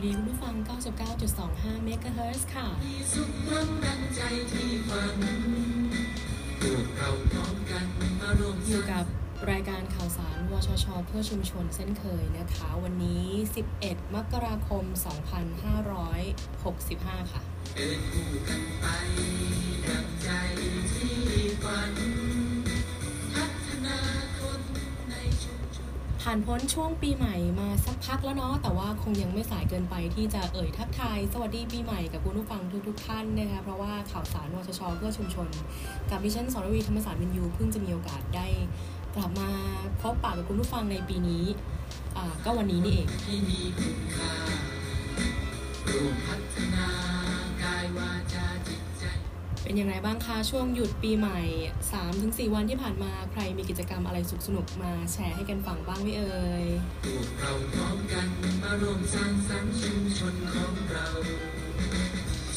วัสดีคุณผู้ฟัง 99.25 เมกะเฮิรตซ์ค่ะสุขพร้อมดังใจที่ฝันพวกเราพร้อมกันมาร่วมอยู่กับรายการข่าวสารวชช.เพื่อชุมชนเช่นเคยนะคะวันนี้11 มกราคม 2565 ค่ะเดินคู่กันไปดังใจที่ฝันผ่านพ้นช่วงปีใหม่มาสักพักแล้วเนาะแต่ว่าคงยังไม่สายเกินไปที่จะเอ่ยทักทายสวัสดีปีใหม่กับคุณผู้ฟังทุกท่านนะคะเพราะว่าข่าวสารวชช.เพื่อชุมชนกับดิฉันสรวีธรรมศาสตร์วินยูเพิ่งจะมีโอกาสได้กลับมาพบปะกับคุณผู้ฟังในปีนี้ก็วันนี้นี่เองที่มีคุณค่าร่วมพัฒนากายวาจาจิตใจเป็นอย่างไรบ้างคะช่วงหยุดปีใหม่ 3-4 วันที่ผ่านมาใครมีกิจกรรมอะไรสนุกมาแชร์ให้กันฟังบ้างมั้ยเอ่ยพวกเราพร้อมกันมาร่วมสร้างสรรค์ชุมชนของเรา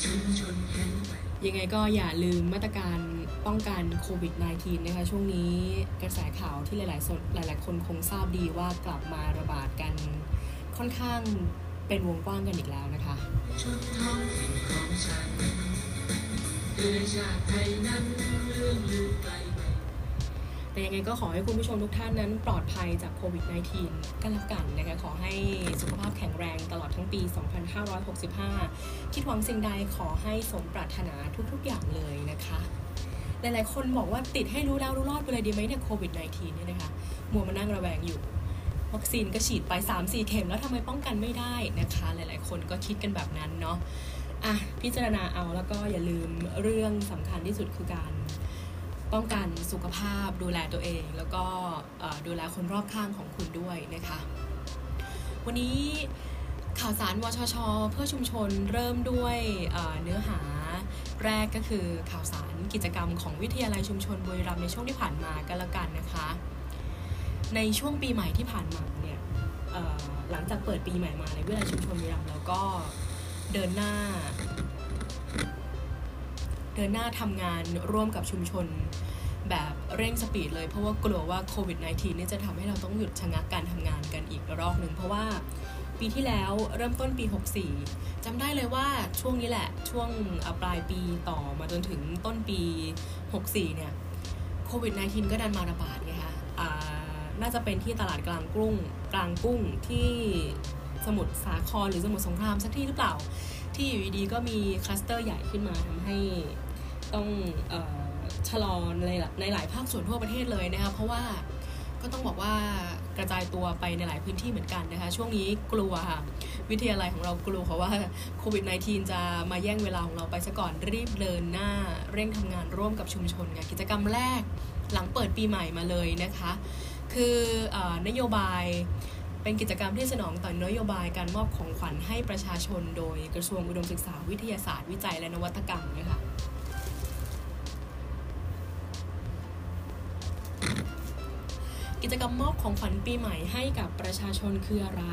ชุมชนแห่งใหม่ยังไงก็อย่าลืมมาตรการป้องกันโควิด -19 นะคะช่วงนี้กระแสข่าวที่หลายคนคงทราบดีว่ากลับมาระบาดกันค่อนข้างเป็นวงกว้างกันอีกแล้วนะคะชุมชนของฉันแต่ยังไงก็ขอให้คุณผู้ชมทุกท่านนั้นปลอดภัยจากโควิด -19 กันละกันนะคะขอให้สุขภาพแข็งแรงตลอดทั้งปี 2565 คิดหวังสิ่งใดขอให้สมปรารถนาทุกๆอย่างเลยนะคะหลายๆคนบอกว่าติดให้รู้แล้วรู้รอดไปเลยดีไหมเนี่ยโควิด -19 เนี่ยนะคะมัวมานั่งระแวงอยู่วัคซีนก็ฉีดไป 3-4 เข็มแล้วทำไมป้องกันไม่ได้นะคะหลายๆคนก็คิดกันแบบนั้นเนาะพิจารณาเอาแล้วก็อย่าลืมเรื่องสำคัญที่สุดคือการป้องกันสุขภาพดูแลตัวเองแล้วก็ดูแลคนรอบข้างของคุณด้วยนะคะวันนี้ข่าวสารวชช.เพื่อชุมชนเริ่มด้วยเนื้อหาแรกก็คือข่าวสารกิจกรรมของวิทยาลัยชุมชนบุรีรัมย์ในช่วงที่ผ่านมากันละกันนะคะในช่วงปีใหม่ที่ผ่านมาเนี่ยหลังจากเปิดปีใหม่มาในวิทยาลัยชุมชนบุรีรัมย์แล้วก็เดินหน้าทำงานร่วมกับชุมชนแบบเร่งสปีดเลยเพราะว่ากลัวว่าโควิด -19 นี่จะทำให้เราต้องหยุดชะงักการทำงานกันอีกรอบนึงเพราะว่าปีที่แล้วเริ่มต้นปี 64จำได้เลยว่าช่วงนี้แหละช่วงปลายปีต่อมาจนถึงต้นปี 64เนี่ยโควิด -19 ก็ดันมาระบาดไงคะน่าจะเป็นที่ตลาดกลางกุ้งที่สมุทรสาครหรือสมุทรสงครามสักที่หรือเปล่าที่อยู่ดีๆก็มีคลัสเตอร์ใหญ่ขึ้นมาทำให้ต้องชะลอในหลายภาคส่วนทั่วประเทศเลยนะคะเพราะว่าก็ต้องบอกว่ากระจายตัวไปในหลายพื้นที่เหมือนกันนะคะช่วงนี้กลัวค่ะวิทยาลัยของเรากลัวเพราะว่าโควิด -19 จะมาแย่งเวลาของเราไปซะก่อนรีบเดินหน้าเร่งทำงานร่วมกับชุมชนกิจกรรมแรกหลังเปิดปีใหม่มาเลยนะคะคือนโยบายเป็นกิจกรรมที่สนองต่อนโยบายการมอบของขวัญให้ประชาชนโดยกระทรวงอุดมศึกษาวิทยาศาสตร์วิจัยและนวัตกรรมนะคะกิจกรรมมอบของขวัญปีใหม่ให้กับประชาชนคืออะไร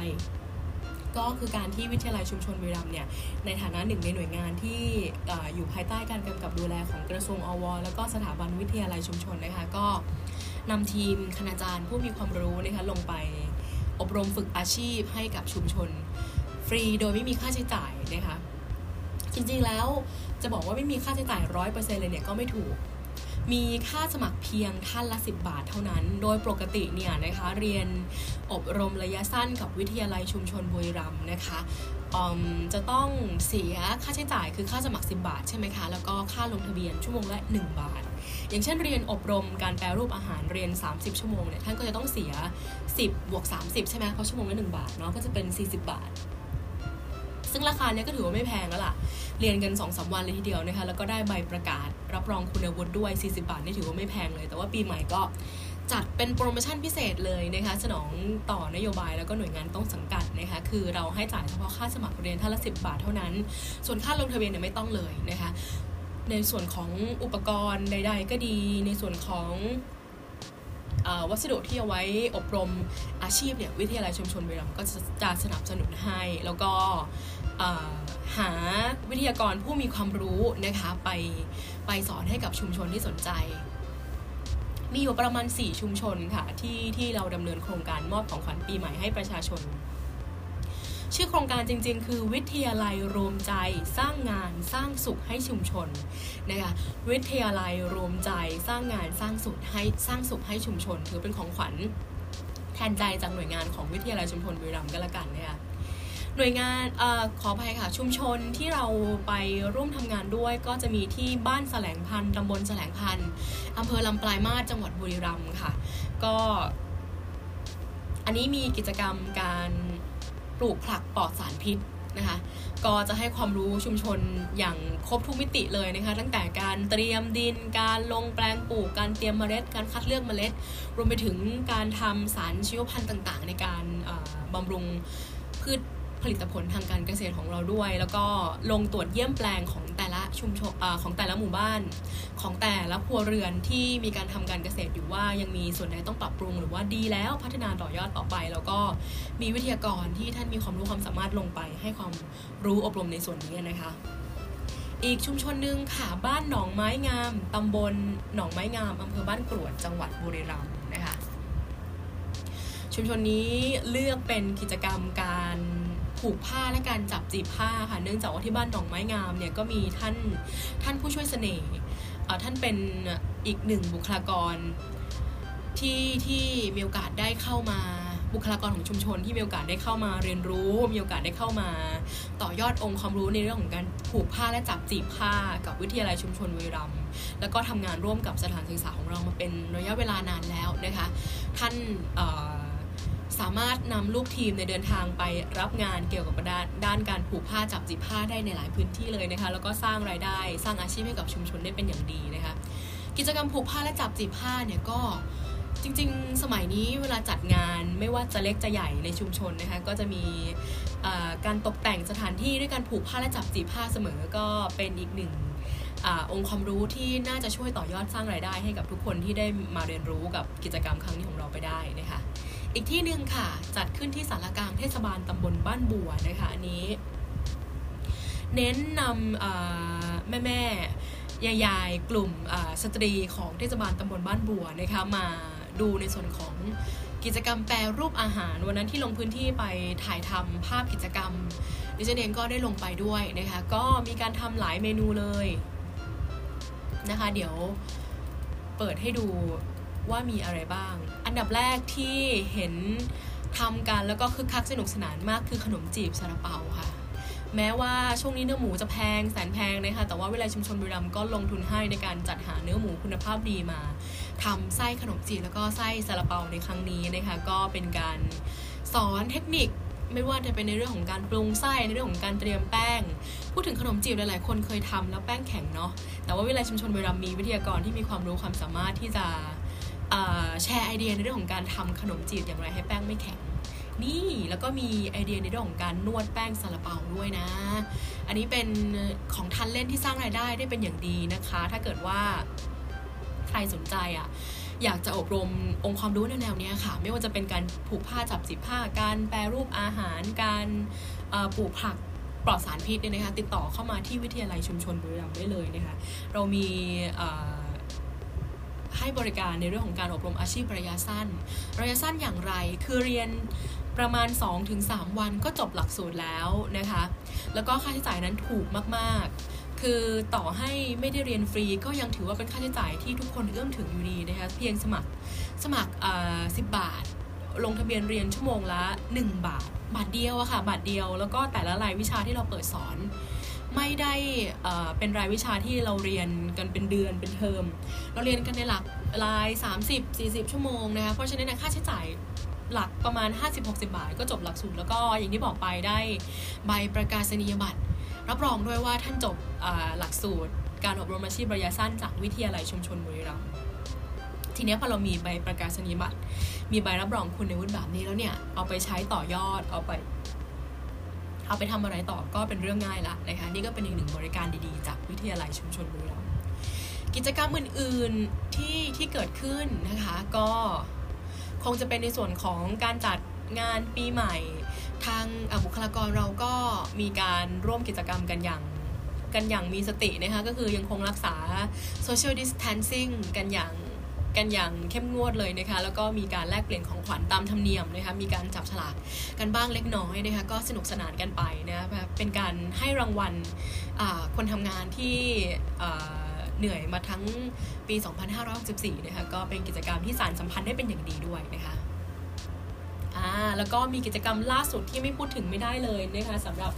ก็คือการที่วิทยาลัยชุมชนบุรีรัมย์เนี่ยในฐานะหนึ่งในหน่วยงานที่อยู่ภายใต้การกำกับดูแลของกระทรวงอว.แล้วก็สถาบันวิทยาลัยชุมชนนะคะก็นำทีมคณาจารย์ผู้มีความรู้นะคะลงไปอบรมฝึกอาชีพให้กับชุมชนฟรีโดยไม่มีค่าใช้จ่ายนะคะจริงๆแล้วจะบอกว่าไม่มีค่าใช้จ่าย 100% เลยเนี่ยก็ไม่ถูกมีค่าสมัครเพียงท่านละ10 บาทเท่านั้นโดยปกติเนี่ยนะคะเรียนอบรมระยะสั้นกับวิทยาลัยชุมชนบุรีรัมย์นะคะจะต้องเสียค่าใช้จ่ายคือค่าสมัคร10 บาทใช่ไหมคะแล้วก็ค่าลงทะเบียนชั่วโมงละ1 บาทอย่างเช่นเรียนอบรมการแปรรูปอาหารเรียน30 ชั่วโมงเนี่ยท่านก็จะต้องเสีย10 + 30ใช่ไหมเพราะชั่วโมงละ1 บาทเนาะก็จะเป็น40 บาทซึ่งราคาเนี่ยก็ถือว่าไม่แพงแล้วล่ะเรียนกัน 2-3 วันเลยทีเดียวนะคะแล้วก็ได้ใบประกาศรับรองคุณวุฒิด้วย40 บาทนี่ถือว่าไม่แพงเลยแต่ว่าปีใหม่ก็จัดเป็นโปรโมชั่นพิเศษเลยนะคะสนองต่อนโยบายแล้วก็หน่วยงานต้องสังกัดนะคะคือเราให้จ่ายเฉพาะค่าสมัครเรียนท่านละ10 บาทเท่านั้นส่วนค่าลงทะเบียนเนี่ยไม่ต้องเลยนะคะในส่วนของอุปกรณ์ใดๆก็ดีในส่วนของวัสดุที่เอาไว้อบรมอาชีพเนี่ยวิทยาลัยชุมชนบุรีรัมย์ก็จะสนับสนุนให้แล้วก็หาวิทยากรผู้มีความรู้นะคะไปสอนให้กับชุมชนที่สนใจมีอยู่ประมาณ4 ชุมชนค่ะที่เราดำเนินโครงการมอบของขวัญปีใหม่ให้ประชาชน ชื่อโครงการจริงๆคือวิทยาลัยรวมใจสร้างงานสร้างสุขให้ชุมชนนะคะวิทยาลัยรวมใจสร้างงานสร้างสุขให้ชุมชนถือเป็นของขวัญแทนใจจากหน่วยงานของวิทยาลัยชุมชนบุรีรัมย์ก็แล้วกันนะคะหน่วยงานขออภัยค่ะชุมชนที่เราไปร่วมทำงานด้วยก็จะมีที่บ้านแสลงพันธุ์ตำบลแสลงพันธุ์อำเภอลำปลายมาสจังหวัดบุรีรัมย์ค่ะก็อันนี้มีกิจกรรมการปลูกผักปลอดสารพิษนะคะก็จะให้ความรู้ชุมชนอย่างครบทุกมิติเลยนะคะตั้งแต่การเตรียมดินการลงแปลงปลูกการเตรียมเมล็ดการคัดเลือกเมล็ดรวมไปถึงการทำสารชีวพันธุ์ต่างๆในการบำรุงพืชผลิตผลทางการเกษตรของเราด้วยแล้วก็ลงตรวจเยี่ยมแปลงของแต่ละชุมชนของแต่ละหมู่บ้านของแต่ละครัวเรือนที่มีการทำการเกษตรอยู่ว่ายังมีส่วนไหนต้องปรับปรุงหรือว่าดีแล้วพัฒนาต่อยอดต่อไปแล้วก็มีวิทยากรที่ท่านมีความรู้ความสามารถลงไปให้ความรู้อบรมในส่วนนี้นะคะอีกชุมชนหนึ่งค่ะบ้านหนองไม้งามตำบลหนองไม้งามอำเภอบ้านกรวดจังหวัดบุรีรัมย์นะคะชุมชนนี้เลือกเป็นกิจกรรมการผูกผ้าและการจับจีบผ้าค่ะเนื่องจากว่าที่บ้านหนองไม้งามเนี่ยก็มีท่านผู้ช่วยเสน่ห์ท่านเป็นอีกหนึ่งบุคลากรที่มีโอกาสได้เข้ามาบุคลากรของชุมชนที่มีโอกาสได้เข้ามาเรียนรู้มีโอกาสได้เข้ามาต่อยอดองค์ความรู้ในเรื่องของการผูกผ้าและจับจีบผ้ากับวิทยาลัยชุมชนบุรีรัมย์แล้วก็ทำงานร่วมกับสถานศึกษาของเรามาเป็นระยะเวลานานแล้วนะคะท่านสามารถนำลูกทีมในเดินทางไปรับงานเกี่ยวกับด้านการผูกผ้าจับจีบผ้าได้ในหลายพื้นที่เลยนะคะแล้วก็สร้างรายได้สร้างอาชีพให้กับชุมชนได้เป็นอย่างดีนะคะกิจกรรมผูกผ้าและจับจีบผ้าเนี่ยก็จริงๆสมัยนี้เวลาจัดงานไม่ว่าจะเล็กจะใหญ่ในชุมชนนะคะก็จะมีการตกแต่งสถานที่ด้วยการผูกผ้าและจับจีบผ้าเสมอก็เป็นอีกหนึ่งองค์ความรู้ที่น่าจะช่วยต่อยอดสร้างรายได้ให้กับทุกคนที่ได้มาเรียนรู้กับกิจกรรมครั้งนี้ของเราไปได้นะคะอีกที่หนึ่งค่ะจัดขึ้นที่ศาลากลางเทศบาลตำบลบ้านบัวนะคะอันนี้เน้นนำแม่ยายกลุ่มสตรีของเทศบาลตำบลบ้านบัวนะคะมาดูในส่วนของกิจกรรมแปรรูปอาหารวันนั้นที่ลงพื้นที่ไปถ่ายทำภาพกิจกรรมดิฉันเองก็ได้ลงไปด้วยนะคะก็มีการทำหลายเมนูเลยนะคะเดี๋ยวเปิดให้ดูว่ามีอะไรบ้างอันดับแรกที่เห็นทำกันแล้วก็คึกคักสนุกสนานมากคือขนมจีบซาลาเปาค่ะแม้ว่าช่วงนี้เนื้อหมูจะแพงแสนแพงนะคะแต่ว่าวิทยาลัยชุมชนบุรีรัมย์ก็ลงทุนให้ในการจัดหาเนื้อหมูคุณภาพดีมาทำไส้ขนมจีบแล้วก็ไส้ซาลาเปาในครั้งนี้นะคะก็เป็นการสอนเทคนิคไม่ว่าจะเป็นในเรื่องของการปรุงไส้ในเรื่องของการเตรียมแป้งพูดถึงขนมจีบหลายๆคนเคยทำแล้วแป้งแข็งเนาะแต่ว่าวิทยาลัยชุมชนบุรีรัมย์มีวิทยากรที่มีความรู้ความสามารถที่จะแชร์ไอเดียในเรื่องของการทำขนมจีบอย่างไรให้แป้งไม่แข็งนี่แล้วก็มีไอเดียในเรื่องของการนวดแป้งซาลาเปาด้วยนะอันนี้เป็นของทานเล่นที่สร้างรายได้ได้เป็นอย่างดีนะคะถ้าเกิดว่าใครสนใจอยากจะอบรมองค์ความรู้ในแนวนี้ค่ะไม่ว่าจะเป็นการผูกผ้าจับจีบผ้าการแปรรูปอาหารการปลูกผักปลอดสารพิษเนี่ยนะคะติดต่อเข้ามาที่วิทยาลัยชุมชนบุรีรัมย์ได้เลยนะคะเรามีให้บริการในเรื่องของการอบรมอาชีพระยะสั้นอย่างไรคือเรียนประมาณ 2-3 วันก็จบหลักสูตรแล้วนะคะแล้วก็ค่าใช้จ่ายนั้นถูกมากๆคือต่อให้ไม่ได้เรียนฟรีก็ยังถือว่าเป็นค่าใช้จ่ายที่ทุกคนเอื้อมถึงอยู่ดีนะคะเพียงสมัคร10 บาทลงทะเบียนเรียนชั่วโมงละ1 บาทบาทเดียวอะค่ะบาทเดียวแล้วก็แต่ละรายวิชาที่เราเปิดสอนไม่ได้เป็นรายวิชาที่เราเรียนกันเป็นเดือนเป็นเทอมเราเรียนกันในหลักราย30-40 ชั่วโมงนะคะเพราะฉะนั้นค่าใช้จ่ายหลักประมาณ 50-60 บาทก็จบหลักสูตรแล้วก็อย่างที่บอกไปได้ใบประกาศนียบัตรรับรองด้วยว่าท่านจบหลักสูตรการอบรมอาชีพระยะสั้นจากวิทยาลัยชุมชนบุรีรัมย์ทีนี้พอเรามีใบประกาศนียบัตรมีใบรับรองคุณวุฒิแบบนี้แล้วเนี่ยเอาไปใช้ต่อยอดเอาไปทำอะไรต่อก็เป็นเรื่องง่ายละนะคะนี่ก็เป็นอีกหนึ่งบริการดีๆจากวิทยาลัยชุมชนบุรีรัมย์กิจกรรมอื่นๆที่เกิดขึ้นนะคะก็คงจะเป็นในส่วนของการจัดงานปีใหม่ทางบุคลากรเราก็มีการร่วมกิจกรรมกันอย่างมีสตินะคะก็คือยังคงรักษา social distancing กันอย่าง กันอย่างเข้มงวดเลยนะคะแล้วก็มีการแลกเปลี่ยนของขวัญตามธรรมเนียมนะคะมีการจับฉลากกันบ้างเล็กน้อยนะคะก็สนุกสนานกันไปนะเป็นการให้รางวัลคนทำงานที่เหนื่อยมาทั้งปี2564นะคะก็เป็นกิจกรรมที่สานสัมพันธ์ได้เป็นอย่างดีด้วยนะคะแล้วก็มีกิจกรรมล่าสุดที่ไม่พูดถึงไม่ได้เลยนะคะสำหรับ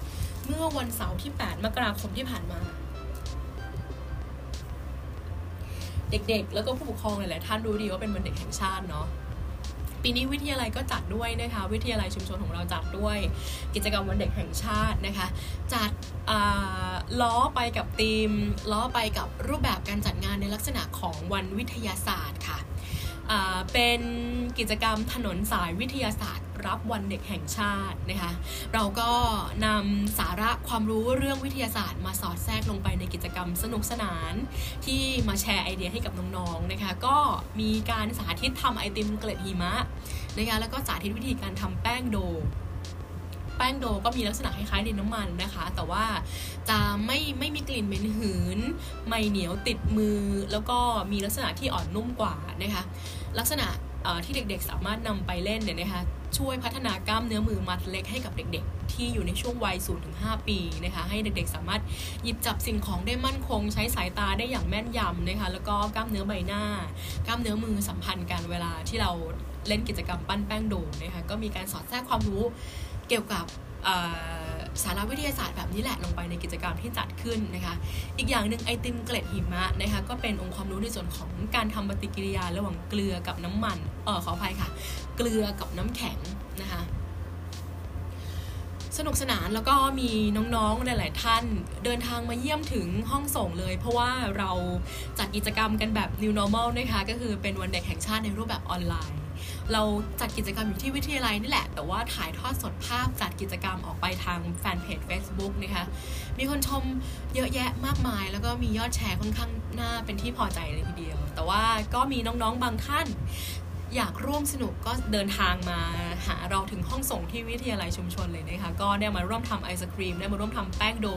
เมื่อวันเสาร์ที่8มกราคมที่ผ่านมาเด็กๆแล้วก็ผู้ปกครองหลายๆท่านรู้ดีว่าเป็นวันเด็กแห่งชาติเนาะปีนี้วิทยาลัยก็จัดด้วยนะคะวิทยาลัยชุมชนของเราจัดด้วยกิจกรรมวันเด็กแห่งชาตินะคะจัดล้อไปกับธีมล้อไปกับรูปแบบการจัดงานในลักษณะของวันวิทยาศาสตร์ค่ะเป็นกิจกรรมถนนสายวิทยาศาสตร์รับวันเด็กแห่งชาตินะคะเราก็นำสาระความรู้เรื่องวิทยาศาสตร์มาสอดแทรกลงไปในกิจกรรมสนุกสนานที่มาแชร์ไอเดียให้กับน้องๆนะคะก็มีการสาธิตทำไอติมเกล็ดหิมะนะคะแล้วก็สาธิตวิธีการทำแป้งโดก็มีลักษณะคล้ายๆดินน้ำมันนะคะแต่ว่าจะไม่มีกลิ่นเหม็นหืนไม่เหนียวติดมือแล้วก็มีลักษณะที่อ่อนนุ่มกว่านะคะลักษณะที่เด็กๆสามารถนำไปเล่นเนี่ยนะคะช่วยพัฒนากล้ามเนื้อมือมัดเล็กให้กับเด็กๆที่อยู่ในช่วงวัย 0-5 ปีนะคะให้เด็กๆสามารถหยิบจับสิ่งของได้มั่นคงใช้สายตาได้อย่างแม่นยำนะคะแล้วก็กล้ามเนื้อใบหน้ากล้ามเนื้อมือสัมพันธ์กันเวลาที่เราเล่นกิจกรรมปั้นแป้งโดนะคะก็มีการสอดแทรกความรู้เกี่ยวกับสาระวิทยาศาสตร์แบบนี้แหละลงไปในกิจกรรมที่จัดขึ้นนะคะอีกอย่างหนึ่งไอติมเกล็ดหิมะนะคะก็เป็นองค์ความรู้ในส่วนของการทำปฏิกิริยาระหว่างเกลือกับน้ำมันขออภัยค่ะเกลือกับน้ำแข็งนะคะสนุกสนานแล้วก็มีน้องๆหลายๆท่านเดินทางมาเยี่ยมถึงห้องส่งเลยเพราะว่าเราจัดกิจกรรมกันแบบ New Normal นะคะก็คือเป็นวันเด็กแห่งชาติในรูปแบบออนไลน์เราจัดกิจกรรมอยู่ที่วิทยาลัยนี่แหละแต่ว่าถ่ายทอดสดภาพจัดกิจกรรมออกไปทางแฟนเพจ Facebook นะคะมีคนชมเยอะแยะมากมายแล้วก็มียอดแชร์ค่อนข้างน่าเป็นที่พอใจเลยทีเดียวแต่ว่าก็มีน้องๆบางท่านอยากร่วมสนุกก็เดินทางมาหาเราถึงห้องส่งที่วิทยาลัยชุมชนเลยนะคะก็ได้มาร่วมทำไอศครีมได้มาร่วมทำแป้งโด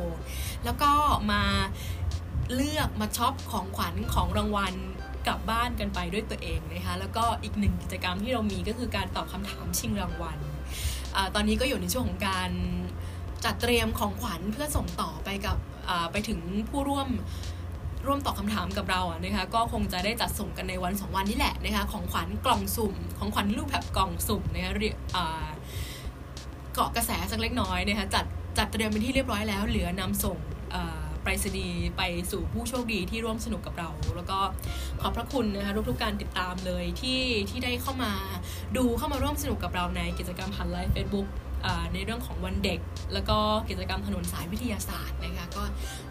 แล้วก็มาเลือกมาช็อปของขวัญของรางวัลกลับบ้านกันไปด้วยตัวเองนะคะแล้วก็อีกหนึ่งกิจกรรมที่เรามีก็คือการตอบคำถามชิงรางวัลตอนนี้ก็อยู่ในช่วงของการจัดเตรียมของขวัญเพื่อส่งต่อไปกับไปถึงผู้ร่วมตอบคำถามกับเราอะนะคะก็คงจะได้จัดส่งกันในวัน2วันนี้แหละนะคะของขวัญกล่องสุ่มของขวัญรูปแบบกล่องสุ่มนะคะเกาะกระแสสักเล็กน้อยนะคะจัดเตรียมเป็นที่เรียบร้อยแล้วเหลือนำส่งไปรษณีย์ไปสู่ผู้โชคดีที่ร่วมสนุกกับเราแล้วก็ขอบพระคุณนะคะทุกการติดตามเลยที่ได้เข้ามาดูเข้ามาร่วมสนุกกับเราในกิจกรรมผ่านไลฟ์ Facebook ในเรื่องของวันเด็กแล้วก็กิจกรรมถนนสายวิทยาศาสตร์นะคะก็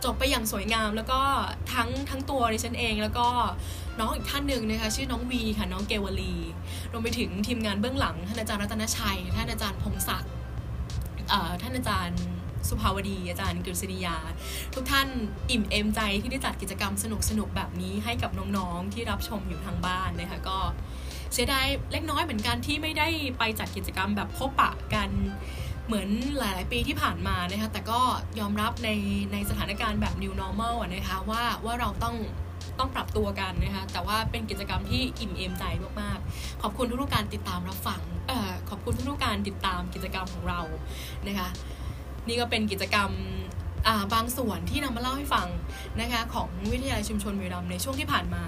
จบไปอย่างสวยงามแล้วก็ทั้งตัวดิฉันเองแล้วก็น้องอีกท่านหนึ่งนะคะชื่อน้องวีค่ะน้องเกวลีรวมไปถึงทีมงานเบื้องหลังท่านอาจารย์รัตนชัยท่านอาจารย์พงศักดิ์ท่านอาจารย์สุภาวดีอาจารย์กฤษณียาทุกท่านอิ่มเอมใจที่ได้จัดกิจกรรมสนุกๆแบบนี้ให้กับน้องๆที่รับชมอยู่ทางบ้านนะคะก็เสียดายเล็กน้อยเหมือนกันที่ไม่ได้ไปจัดกิจกรรมแบบพบปะกันเหมือนหลายๆปีที่ผ่านมานะคะแต่ก็ยอมรับในสถานการณ์แบบ New Normal นะคะว่าเราต้องปรับตัวกันนะคะแต่ว่าเป็นกิจกรรมที่อิ่มเอมใจมากๆขอบคุณทุกการติดตามรับฟังขอบคุณทุกการติดตามกิจกรรมของเรานะคะนี่ก็เป็นกิจกรรมบางส่วนที่นำมาเล่าให้ฟังนะคะของวิทยาลัยชุมชนบุรีรัมย์ในช่วงที่ผ่านมา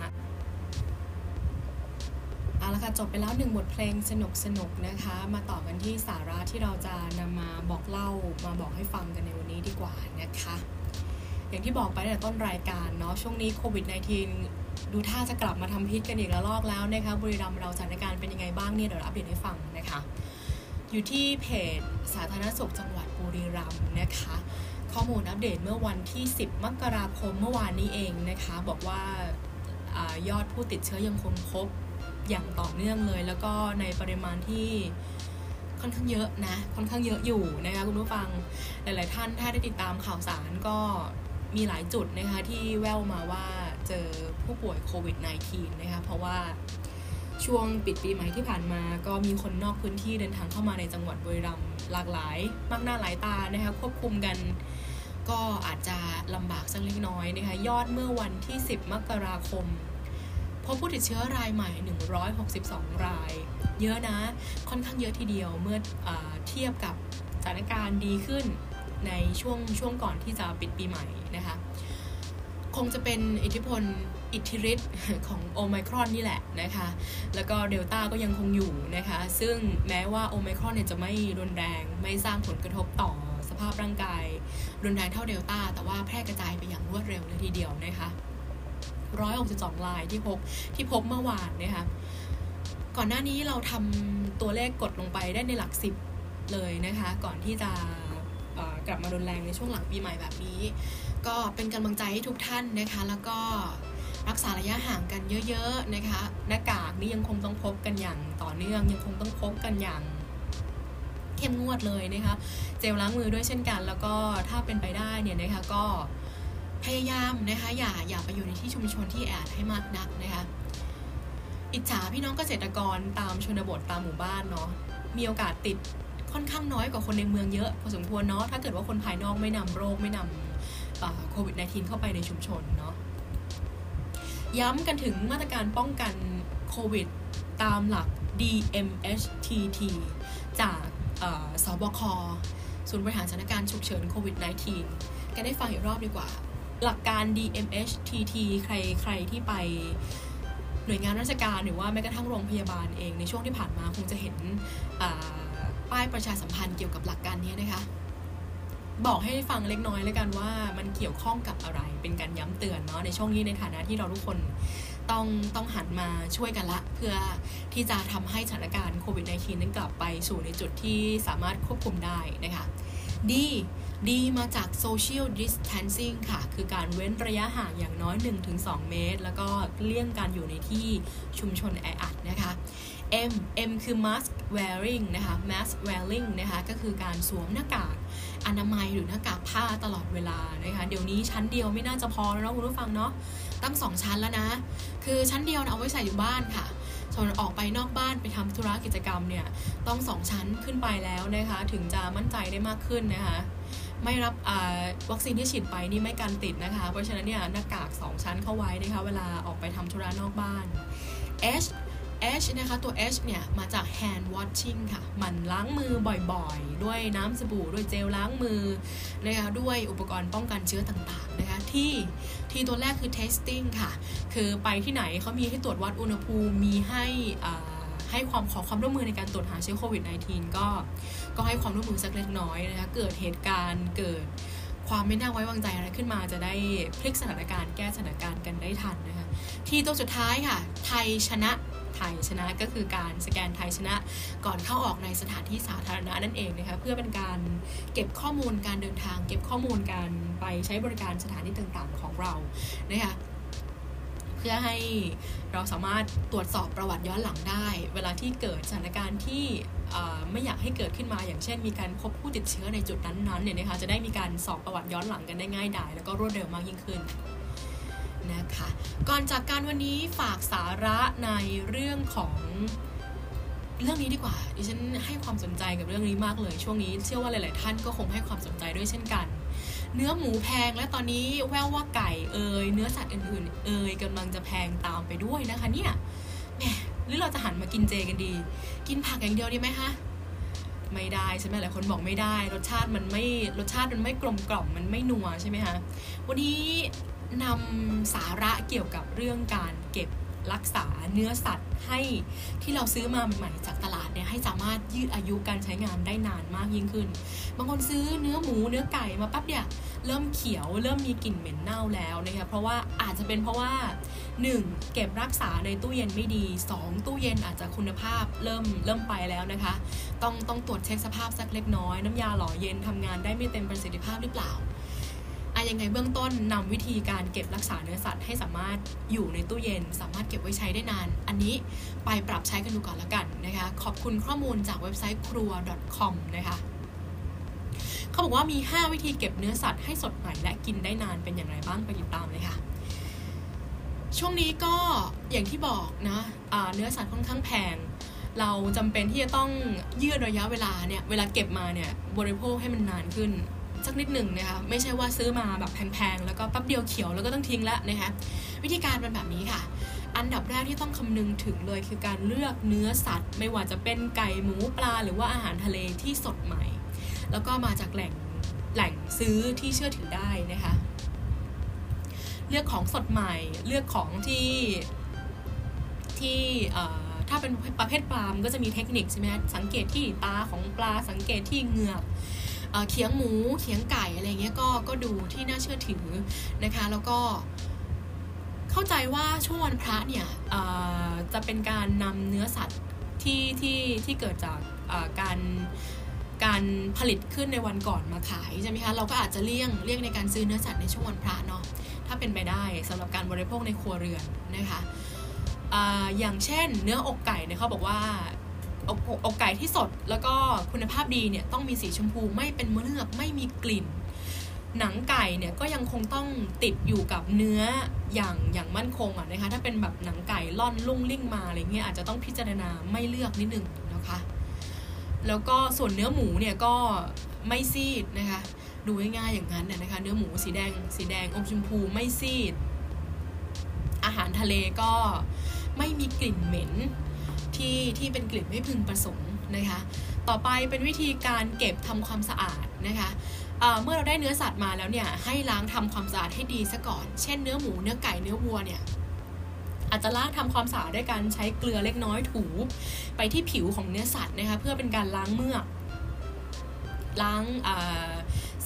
เอาละค่ะจบไปแล้วหนึ่งบทเพลงสนุกๆนะคะมาต่อกันที่สาระที่เราจะนำมาบอกเล่ามาบอกให้ฟังกันในวันนี้ดีกว่านะคะอย่างที่บอกไปตั้งแต่ต้นรายการเนาะช่วงนี้โควิด -19 ดูท่าจะกลับมาทำพิษกันอีกระลอกแล้วนะคะบุรีรัมย์เราสถานการณ์เป็นยังไงบ้างเนี่ยเดี๋ยวอัปเดตให้ฟังนะคะอยู่ที่เพจสาธารณสุขจังหวัดบุรีรัมย์นะคะข้อมูลอัปเดตเมื่อวันที่10มกราคมเมื่อวานนี้เองนะคะบอกว่ายอดผู้ติดเชื้อยังคงพบอย่างต่อเนื่องเลยแล้วก็ในปริมาณที่ค่อนข้างเยอะนะค่อนข้างเยอะอยู่นะคะคุณผู้ฟังหลายๆท่านถ้าได้ติดตามข่าวสารก็มีหลายจุดนะคะที่แว่วมาว่าเจอผู้ป่วยโควิด -19 นะคะเพราะว่าช่วงปิดปีใหม่ที่ผ่านมาก็มีคนนอกพื้นที่เดินทางเข้ามาในจังหวัดบุรีรัมย์หลากหลายมากหน้าหลายตานะคะควบคุมกันก็อาจจะลำบากสักเล็กน้อยนะคะยอดเมื่อวันที่10มกราคม พบผู้ติดเชื้อรายใหม่162รายเยอะนะค่อนข้างเยอะทีเดียวเมื่อเทียบกับสถานการณ์ดีขึ้นในช่วงก่อนที่จะปิดปีใหม่นะคะคงจะเป็นอิทธิฤทธิ์ของโอไมครอนนี่แหละนะคะแล้วก็เดลต้าก็ยังคงอยู่นะคะซึ่งแม้ว่าโอไมครอนเนี่ยจะไม่รุนแรงไม่สร้างผลกระทบต่อสภาพร่างกายรุนแรงเท่าเดลต้าแต่ว่าแพร่กระจายไปอย่างรวดเร็วเลยทีเดียวนะคะ162รายที่พบเมื่อวานนะคะก่อนหน้านี้เราทำตัวเลขกดลงไปได้ในหลัก10เลยนะคะก่อนที่จะกลับมารุนแรงในช่วงหลังปีใหม่แบบนี้ก็เป็นกำลังใจให้ทุกท่านนะคะแล้วก็รักษาระยะห่างกันเยอะๆนะคะหน้ากากนี่ยังคงต้องพบกันอย่างต่อเนื่องยังคงต้องพบกันอย่างเข้มงวดเลยนะคะเจลล้างมือด้วยเช่นกันแล้วก็ถ้าเป็นไปได้เนี่ยนะคะก็พยายามนะคะอย่าไปอยู่ในที่ชุมชนที่แออัดให้มากนักนะคะอิจฉาพี่น้องเกษตรกรตามชนบทตามหมู่บ้านเนาะมีโอกาสติดค่อนข้างน้อยกว่าคนในเมืองเยอะพอสมควรเนาะถ้าเกิดว่าคนภายนอกไม่นำโรคไม่นำโควิด -19 เข้าไปในชุมชนเนาะย้ำกันถึงมาตรการป้องกันโควิดตามหลัก DMHTT จากสบค.ศูนย์บริหารสถานการณ์ฉุกเฉินโควิด -19 กันได้ฟังอีกรอบดีกว่าหลักการ DMHTT ใครที่ไปหน่วยงานราชการหรือว่าแม้กระทั่งโรงพยาบาลเองในช่วงที่ผ่านมาคงจะเห็นป้ายประชาสัมพันธ์เกี่ยวกับหลักการนี้นะคะบอกให้ฟังเล็กน้อยแล้วกันว่ามันเกี่ยวข้องกับอะไรเป็นการย้ำเตือนเนาะในช่วงนี้ในฐานะที่เราทุกคนต้องหันมาช่วยกันละเพื่อที่จะทำให้สถานการณ์โควิด -19 นั้นกลับไปสู่ในจุดที่สามารถควบคุมได้นะคะ D มาจาก Social Distancing ค่ะคือการเว้นระยะห่างอย่างน้อย 1-2 เมตรแล้วก็เลี่ยงการอยู่ในที่ชุมชนแออัดนะคะ M คือ Mask Wearing นะคะ Mask Wearing นะคะก็คือการสวมหน้ากากอนามัยหรือหน้ากากผ้าตลอดเวลานะคะเดี๋ยวนี้ชั้นเดียวไม่น่าจะพอแล้วคุณผู้ฟังเนาะตั้ง2ชั้นแล้วนะคือชั้นเดียวเอาไว้ใส่อยู่บ้านค่ะส่วนออกไปนอกบ้านไปทำธุระกิจกรรมเนี่ยต้อง2ชั้นขึ้นไปแล้วนะคะถึงจะมั่นใจได้มากขึ้นนะคะไม่รับวัคซีนที่ฉีดไปนี่ไม่กันติดนะคะเพราะฉะนั้นเนี่ยหน้ากาก2ชั้นเข้าไว้นะคะเวลาออกไปทำธุระนอกบ้าน H นะคะตัว H เนี่ยมาจาก hand washing ค่ะมันล้างมือบ่อยๆด้วยน้ำสบู่ด้วยเจลล้างมือนะคะด้วยอุปกรณ์ป้องกันเชื้อต่างๆนะคะที่ตัวแรกคือ testing ค่ะคือไปที่ไหนเขามีให้ตรวจวัดอุณหภูมิมีให้ขอความร่วมมือในการตรวจหาเชื้อโควิด -19 ก็ให้ความร่วมมือสักเล็กน้อยนะคะเกิดเหตุการณ์เกิดความไม่น่าไว้วางใจอะไรขึ้นมาจะได้พลิกสถานการณ์แก้สถานการณ์กันได้ทันนะคะที่ตัวสุดท้ายค่ะไทยชนะก็คือการสแกนไทยชนะก่อนเข้าออกในสถานที่สาธารณะนั่นเองนะคะเพื่อเป็นการเก็บข้อมูลการเดินทางเก็บข้อมูลการไปใช้บริการสถานที่ต่างๆของเรานะคะเพื่อให้เราสามารถตรวจสอบประวัติย้อนหลังได้เวลาที่เกิดสถานการณ์ที่ไม่อยากให้เกิดขึ้นมาอย่างเช่นมีการพบผู้ติดเชื้อในจุดนั้นๆเนี่ยนะคะจะได้มีการสอบประวัติย้อนหลังกันได้ง่ายดายแล้วก็รวดเร็วมากยิ่งขึ้นนะคะก่อนจากการวันนี้ฝากสาระในเรื่องของเรื่องนี้ดีกว่าดิฉันให้ความสนใจกับเรื่องนี้มากเลยช่วงนี้เชื่อว่าหลายๆท่านก็คงให้ความสนใจด้วยเช่นกันเนื้อหมูแพงและตอนนี้แววว่าไก่เนื้อสัตว์อื่นๆกำลังจะแพงตามไปด้วยนะคะเนี่ยแหมหรือเราจะหันมากินเจกันดีกินผักอย่างเดียวดีไหมคะไม่ได้ใช่ไหมหลายคนบอกไม่ได้รสชาติมันไม่กลมกล่อมมันไม่นัวใช่ไหมคะวันนี้นำสาระเกี่ยวกับเรื่องการเก็บรักษาเนื้อสัตว์ให้ที่เราซื้อมาใหม่ๆจากตลาดเนี่ยให้สามารถยืดอายุการใช้งานได้นานมากยิ่งขึ้นบางคนซื้อเนื้อหมูเนื้อไก่มาปั๊บเนี่ยเริ่มเขียวเริ่มมีกลิ่นเหม็นเน่าแล้วนะคะเพราะว่าอาจจะเป็นเพราะว่า1เก็บรักษาในตู้เย็นไม่ดี2ตู้เย็นอาจจะคุณภาพเริ่มไปแล้วนะคะต้องตรวจเช็คสภาพสักเล็กน้อยน้ำยาหล่อเย็นทำงานได้ไม่เต็มประสิทธิภาพหรือเปล่ายังไงเบื้องต้นนำวิธีการเก็บรักษาเนื้อสัตว์ให้สามารถอยู่ในตู้เย็นสามารถเก็บไว้ใช้ได้นานอันนี้ไปปรับใช้กันดูก่อนแล้วกันนะคะขอบคุณข้อมูลจากเว็บไซต์ครัว .com นะคะเขาบอกว่ามี5วิธีเก็บเนื้อสัตว์ให้สดใหม่และกินได้นานเป็นอย่างไรบ้างไปติดตามเลยค่ะช่วงนี้ก็อย่างที่บอกนะเนื้อสัตว์ค่อนข้างแพงเราจำเป็นที่จะต้องยืดระยะเวลาเนี่ยเวลาเก็บมาเนี่ยบริโภคให้มันนานขึ้นสักนิดหนึ่งนะคะไม่ใช่ว่าซื้อมาแบบแพงๆแล้วก็ปั๊บเดียวเขียวแล้วก็ต้องทิ้งละนะคะวิธีการเป็นแบบนี้ค่ะ อันดับแรกที่ต้องคำนึงถึงเลยคือการเลือกเนื้อสัตว์ไม่ว่าจะเป็นไก่หมูปลาหรือว่าอาหารทะเลที่สดใหม่แล้วก็มาจากแหล่งซื้อที่เชื่อถือได้นะคะเลือกของสดใหม่เลือกของที่ถ้าเป็นประเภทปลามันก็จะมีเทคนิคใช่ไหมสังเกตที่ตาของปลาสังเกตที่เหงือกเขียงหมูเขียงไก่อะไรเงี้ยก็ดูที่น่าเชื่อถือนะคะแล้วก็เข้าใจว่าช่วงวันพระเนี่ยจะเป็นการนำเนื้อสัตว์ที่เกิดจากการผลิตขึ้นในวันก่อนมาขายใช่ไหมคะเราก็อาจจะเลี่ยงในการซื้อเนื้อสัตว์ในช่วงวันพระเนาะถ้าเป็นไปได้สำหรับการบริโภคในครัวเรือนนะคะอย่างเช่นเนื้ออกไก่เนี่ยเขาบอกว่าอกไก่ที่สดแล้วก็คุณภาพดีเนี่ยต้องมีสีชมพูไม่เป็นเลือดไม่มีกลิ่นหนังไก่เนี่ยก็ยังคงต้องติดอยู่กับเนื้ออย่างมั่นคงอ่ะนะคะถ้าเป็นแบบหนังไก่ล่อนลุ่งลิ่งมาอะไรเงี้ยอาจจะต้องพิจารณาไม่เลือกนิดนึงนะคะแล้วก็ส่วนเนื้อหมูเนี่ยก็ไม่ซีดนะคะดูง่ายๆอย่างนั้นเนี่ยนะคะเนื้อหมูสีแดงอมชมพูไม่ซีดอาหารทะเลก็ไม่มีกลิ่นเหม็นที่เป็นกลิ่นไม่พึงประสงค์นะคะต่อไปเป็นวิธีการเก็บทำความสะอาดนะคะเมื่อเราได้เนื้อสัตว์มาแล้วเนี่ยให้ล้างทำความสะอาดให้ดีซะก่อนเช่นเนื้อหมูเนื้อไก่เนื้อวัวเนี่ยอาจจะล้างทำความสะอาดด้วยการใช้เกลือเล็กน้อยถูไปที่ผิวของเนื้อสัตว์นะคะเพื่อเป็นการล้างเมือกล้าง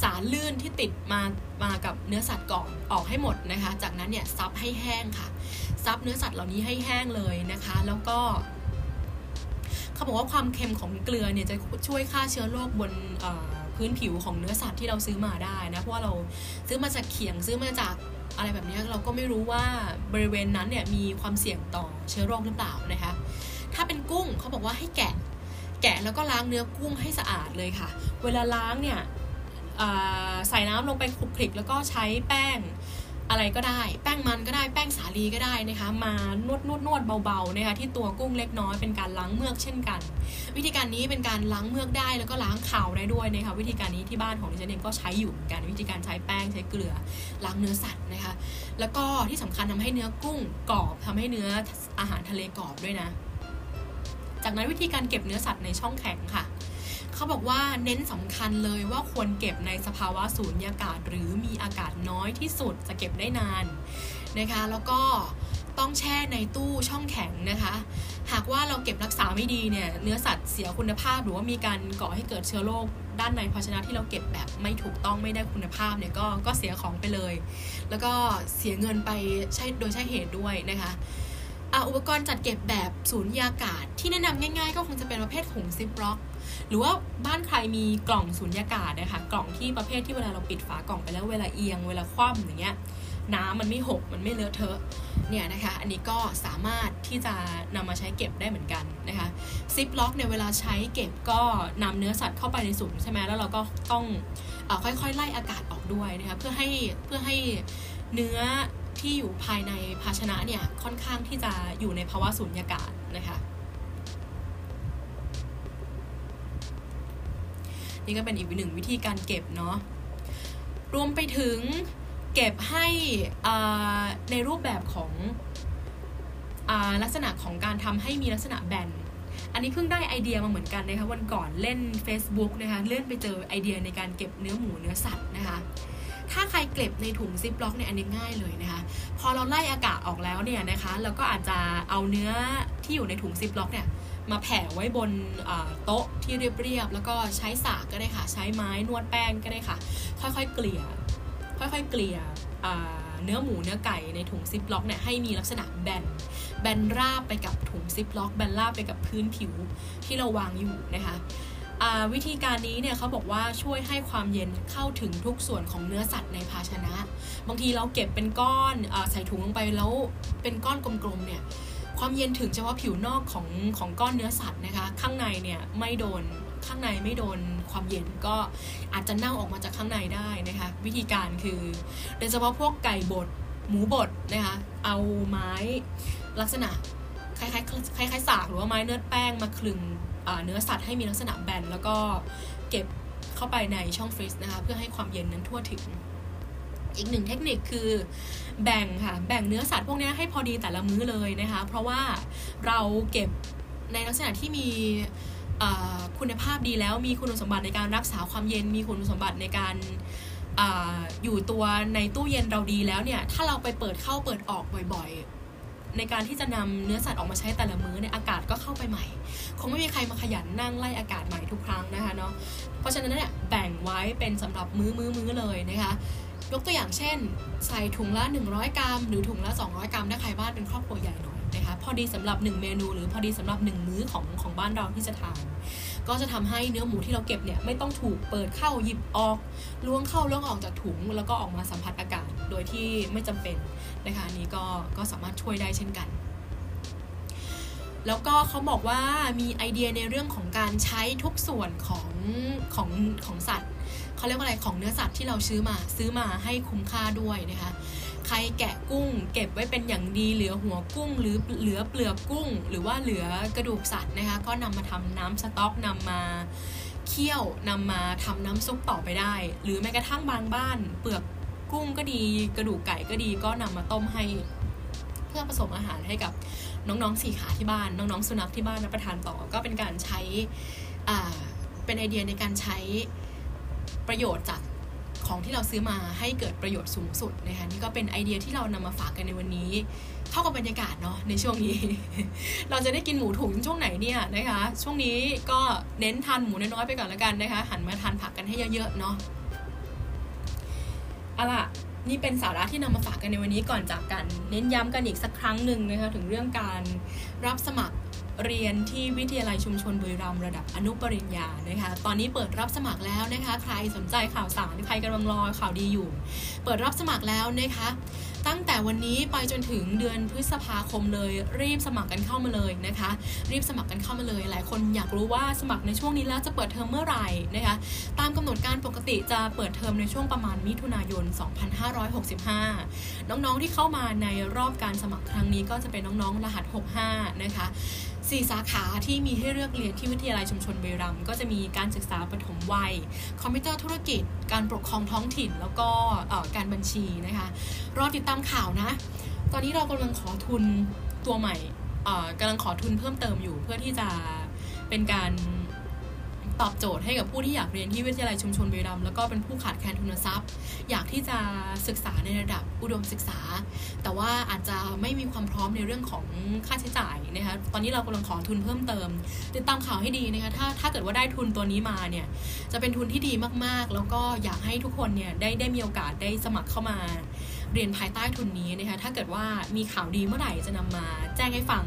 สารลื่นที่ติดมากับเนื้อสัตว์ก่อนออกให้หมดนะคะจากนั้นเนี่ยซับให้แห้งค่ะซับเนื้อสัตว์เหล่านี้ให้แห้งเลยนะคะแล้วก็เขาบอกว่าความเค็มของเกลือเนี่ยจะช่วยฆ่าเชื้อโรคบนพื้นผิวของเนื้อสัตว์ที่เราซื้อมาได้นะเพราะว่าเราซื้อมาจากเขียงซื้อมาจากอะไรแบบนี้เราก็ไม่รู้ว่าบริเวณนั้นเนี่ยมีความเสี่ยงต่อเชื้อโรคหรือเปล่านะคะถ้าเป็นกุ้งเขาบอกว่าให้แกะแล้วก็ล้างเนื้อกุ้งให้สะอาดเลยค่ะเวลาล้างเนี่ยใส่น้ำลงไปคลุกคลิกแล้วก็ใช้แป้งอะไรก็ได้แป้งมันก็ได้แป้งสาลีก็ได้นะคะมานวดเบาๆนะคะที่ตัวกุ้งเล็กน้อยเป็นการล้างเมือกเช่นกันวิธีการนี้เป็นการล้างเมือกได้แล้วก็ล้างขาวได้ด้วยนะคะวิธีการนี้ที่บ้านของดิฉันเองก็ใช้อยู่เหมือนกันวิธีการใช้แป้งใช้เกลือล้างเนื้อสัตว์นะคะแล้วก็ที่สำคัญทำให้เนื้อกุ้งกรอบทำให้เนื้ออาหารทะเลกรอบด้วยนะจากนั้นวิธีการเก็บเนื้อสัตว์ในช่องแข็งค่ะเขาบอกว่าเน้นสำคัญเลยว่าควรเก็บในสภาวะสูญญากาศหรือมีอากาศน้อยที่สุดจะเก็บได้นานนะคะแล้วก็ต้องแช่ในตู้ช่องแข็งนะคะหากว่าเราเก็บรักษาไม่ดีเนี่ยเนื้อสัตว์เสียคุณภาพหรือว่ามีการก่อให้เกิดเชื้อโรคด้านในภาชนะที่เราเก็บแบบไม่ถูกต้องไม่ได้คุณภาพเนี่ยก็เสียของไปเลยแล้วก็เสียเงินไปใช่โดยใช่เหตุด้วยนะคะอุปกรณ์จัดเก็บแบบสูญญากาศที่แนะนำง่ายๆก็คงจะเป็นประเภทถุงซิปล็อกหรือว่าบ้านใครมีกล่องสูญญากาศนะคะกล่องที่ประเภทที่เวลาเราปิดฝากล่องไปแล้วเวลาเอียงเวลาคว่ำอย่างเงี้ยน้ำมันไม่หกมันไม่เลอะเทอะเนี่ยนะคะอันนี้ก็สามารถที่จะนำมาใช้เก็บได้เหมือนกันนะคะซิปล็อกในเวลาใช้เก็บก็นำเนื้อสัตว์เข้าไปในสุ่มใช่ไหมแล้วเราก็ต้องค่อยๆไล่อากาศออกด้วยนะคะเพื่อให้เนื้อที่อยู่ภายในภาชนะเนี่ยค่อนข้างที่จะอยู่ในภาวะสูญญากาศนะคะนี่ก็เป็นอีกหนึ่งวิธีการเก็บเนาะรวมไปถึงเก็บให้ในรูปแบบของลักษณะของการทำให้มีลักษณะแบนอันนี้เพิ่งได้ไอเดียมาเหมือนกันนะคะวันก่อนเล่น Facebook นะคะเลื่อนไปเจอไอเดียในการเก็บเนื้อหมูเนื้อสัตว์นะคะถ้าใครเก็บในถุงซิปล็อกเนี่ยอันนี้ง่ายเลยนะคะพอเราไล่อากาศออกแล้วเนี่ยนะคะเราก็อาจจะเอาเนื้อที่อยู่ในถุงซิปล็อกเนี่ยมาแผ่ไว้บนโต๊ะที่เรียบๆแล้วก็ใช้สากก็ได้ค่ะใช้ไม้นวดแป้งก็ได้ค่ะค่อยๆเกลี่ยเนื้อหมูเนื้อไก่ในถุงซิปล็อกเนี่ยให้มีลักษณะแบนราบไปกับถุงซิปล็อกแบนราบไปกับพื้นผิวที่เราวางอยู่นะคะวิธีการนี้เนี่ยเขาบอกว่าช่วยให้ความเย็นเข้าถึงทุกส่วนของเนื้อสัตว์ในภาชนะบางทีเราเก็บเป็นก้อนใส่ถุงลงไปแล้วเป็นก้อนกลมๆเนี่ยความเย็นถึงเฉพาะผิวนอกของก้อนเนื้อสัตว์นะคะข้างในเนี่ยข้างในไม่โดนความเย็นก็อาจจะเน่าออกมาจากข้างในได้นะคะวิธีการคือโดยเฉพาะพวกไก่บดหมูบดนะคะเอาไม้ลักษณะคล้ายสากหรือว่าไม้เนื้อแป้งมาคลึงเนื้อสัตว์ให้มีลักษณะแบนแล้วก็เก็บเข้าไปในช่องฟรีซนะคะเพื่อให้ความเย็นนั้นทั่วถึง อีกหนึ่งเทคนิคคือแบ่งค่ะแบ่งเนื้อสัตว์พวกนี้ให้พอดีแต่ละมื้อเลยนะคะเพราะว่าเราเก็บในลักษณะที่มีคุณภาพดีแล้วมีคุณสมบัติในการรักษาความเย็นมีคุณสมบัติในการอยู่ตัวในตู้เย็นเราดีแล้วเนี่ยถ้าเราไปเปิดเข้าเปิดออกบ่อยๆในการที่จะนำเนื้อสัตว์ออกมาใช้แต่ละมื้อเนี่ยอากาศก็เข้าไปใหม่คงไม่มีใครมาขยันนั่งไล่อากาศใหม่ทุกครั้งนะคะเนาะเพราะฉะนั้นเนี่ยแบ่งไว้เป็นสำหรับมื้อเลยนะคะยกตัวอย่างเช่นใส่ถุงละ100กรัมหรือถุงละ200กรัมถ้าใครบ้านเป็นครอบครัวใหญ่หน่อยนะคะพอดีสำหรับ1เมนูหรือพอดีสำหรับ1มื้อของบ้านเราที่จะทานก็จะทำให้เนื้อหมูที่เราเก็บเนี่ยไม่ต้องถูกเปิดเข้าหยิบออกล้วงเข้าล้วงออกจากถุงแล้วก็ออกมาสัมผัสอากาศโดยที่ไม่จำเป็นนะคะอันนี้ก็สามารถช่วยได้เช่นกันแล้วก็เขาบอกว่ามีไอเดียในเรื่องของการใช้ทุกส่วนของสัตว์เขาเรียกว่าอะไรของเนื้อสัตว์ที่เราซื้อมาให้คุ้มค่าด้วยนะคะใครแกะกุ้งเก็บไว้เป็นอย่างดีเหลือหัวกุ้งหรือเหลือเปลือกกุ้งหรือว่าเหลือกระดูกสัตว์นะคะก็นำมาทำน้ำสต๊อกนำมาเคี่ยวนำมาทำน้ำซุปต่อไปได้หรือแม้กระทั่งบางบ้านเปลือกกุ้งก็ดีกระดูกไก่ก็ดีก็นำมาต้มให้เพื่อผสมอาหารให้กับน้องๆสี่ขาที่บ้านน้องๆสุนัขที่บ้านรับประทานต่อก็เป็นการใช้เป็นไอเดียในการใช้ประโยชน์จากของที่เราซื้อมาให้เกิดประโยชน์สูงสุดนะคะนี่ก็เป็นไอเดียที่เรานำมาฝากกันในวันนี้เข้ากับบรรยากาศเนาะในช่วงนี้ เราจะได้กินหมูถุงช่วงไหนเนี่ยนะคะช่วงนี้ก็เน้นทานหมูน้อยๆไปก่อนแล้วกันนะคะหันมาทานผักกันให้เยอะๆเนาะเอาล่ะนี่เป็นสาระที่นำมาฝากกันในวันนี้ก่อนจากกันเน้นย้ำกันอีกสักครั้งหนึ่งนะคะถึงเรื่องการรับสมัครเรียนที่วิทยาลัยชุมชนบุรีรัมย์ระดับอนุปริญญานะคะตอนนี้เปิดรับสมัครแล้วนะคะใครสนใจข่าวสารใครกำลังรอข่าวดีอยู่เปิดรับสมัครแล้วนะคะตั้งแต่วันนี้ไปจนถึงเดือนพฤษภาคมเลยรีบสมัครกันเข้ามาเลยนะคะรีบสมัครกันเข้ามาเลยหลายคนอยากรู้ว่าสมัครในช่วงนี้แล้วจะเปิดเทอมเมื่อไหร่นะคะตามกำหนดการปกติจะเปิดเทอมในช่วงประมาณมิถุนายน 2565 น้องๆที่เข้ามาในรอบการสมัครครั้งนี้ก็จะเป็นน้องๆรหัส 65 นะคะ4 สาขาที่มีให้เลือกเรียนที่วิทยาลัยชุมชนบุรีรัมย์ก็จะมีการศึกษาปฐมวัยคอมพิวเตอร์ธุรกิจการปกครองท้องถิ่นแล้วก็การบัญชีนะคะรอติดตามข่าวนะตอนนี้เรากำลังขอทุนตัวใหม่กำลังขอทุนเพิ่มเติมอยู่เพื่อที่จะเป็นการตอบโจทย์ให้กับผู้ที่อยากเรียนที่วิทยาลัยชุมชนบุรีรัมย์แล้วก็เป็นผู้ขาดแคลนทุนทรัพย์อยากที่จะศึกษาในระดับอุดมศึกษาแต่ว่าอาจจะไม่มีความพร้อมในเรื่องของค่าใช้จ่ายนะคะตอนนี้เรากำลังขอทุนเพิ่มเติมติดตามข่าวให้ดีนะคะถ้าเกิดว่าได้ทุนตัวนี้มาเนี่ยจะเป็นทุนที่ดีมากๆแล้วก็อยากให้ทุกคนเนี่ยได้มีโอกาสได้สมัครเข้ามาเรียนภายใต้ทุนนี้นะคะถ้าเกิดว่ามีข่าวดีเมื่อไหร่จะนำมาแจ้งให้ฟัง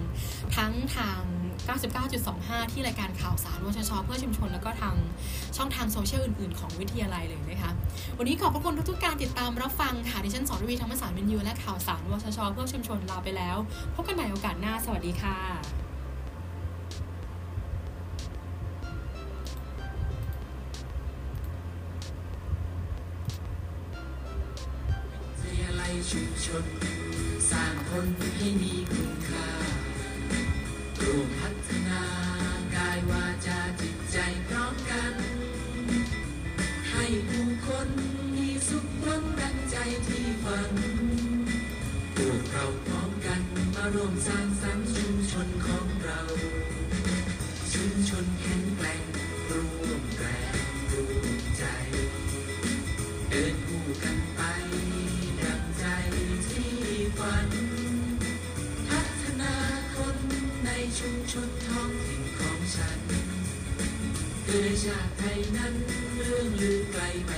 ทั้งทาง 99.25 ที่รายการข่าวสารวชช.เพื่อชุมชนแล้วก็ทางช่องทางโซเชียลอื่นๆของวิทยาลัยเลยนะคะวันนี้ขอบพระคุณทุกๆการติดตามรับฟังค่ะดิฉันสรวีธรรมสารวินยูและข่าวสารวชช.เพื่อชุมชนลาไปแล้วพบกันใหม่โอกาสหน้าสวัสดีค่ะชุมชนสร้างคนให้มีคุณค่าร่วมพัฒนากายวาจาจิตใจพร้อมกันให้ผู้คนมีสุขร่วมดังใจที่ฝันพวกเราพร้อมกันมาร่วมสร้างสรรค์ชุมชนของเราชุมชนแข็งแกร่งร่วมแรงร่วมใจเดินคู่กันไปพัฒนาคนในชุมชนท้องถิ่นของฉันเพื่อชาติไทยนั้นเรื่องลือไกลไป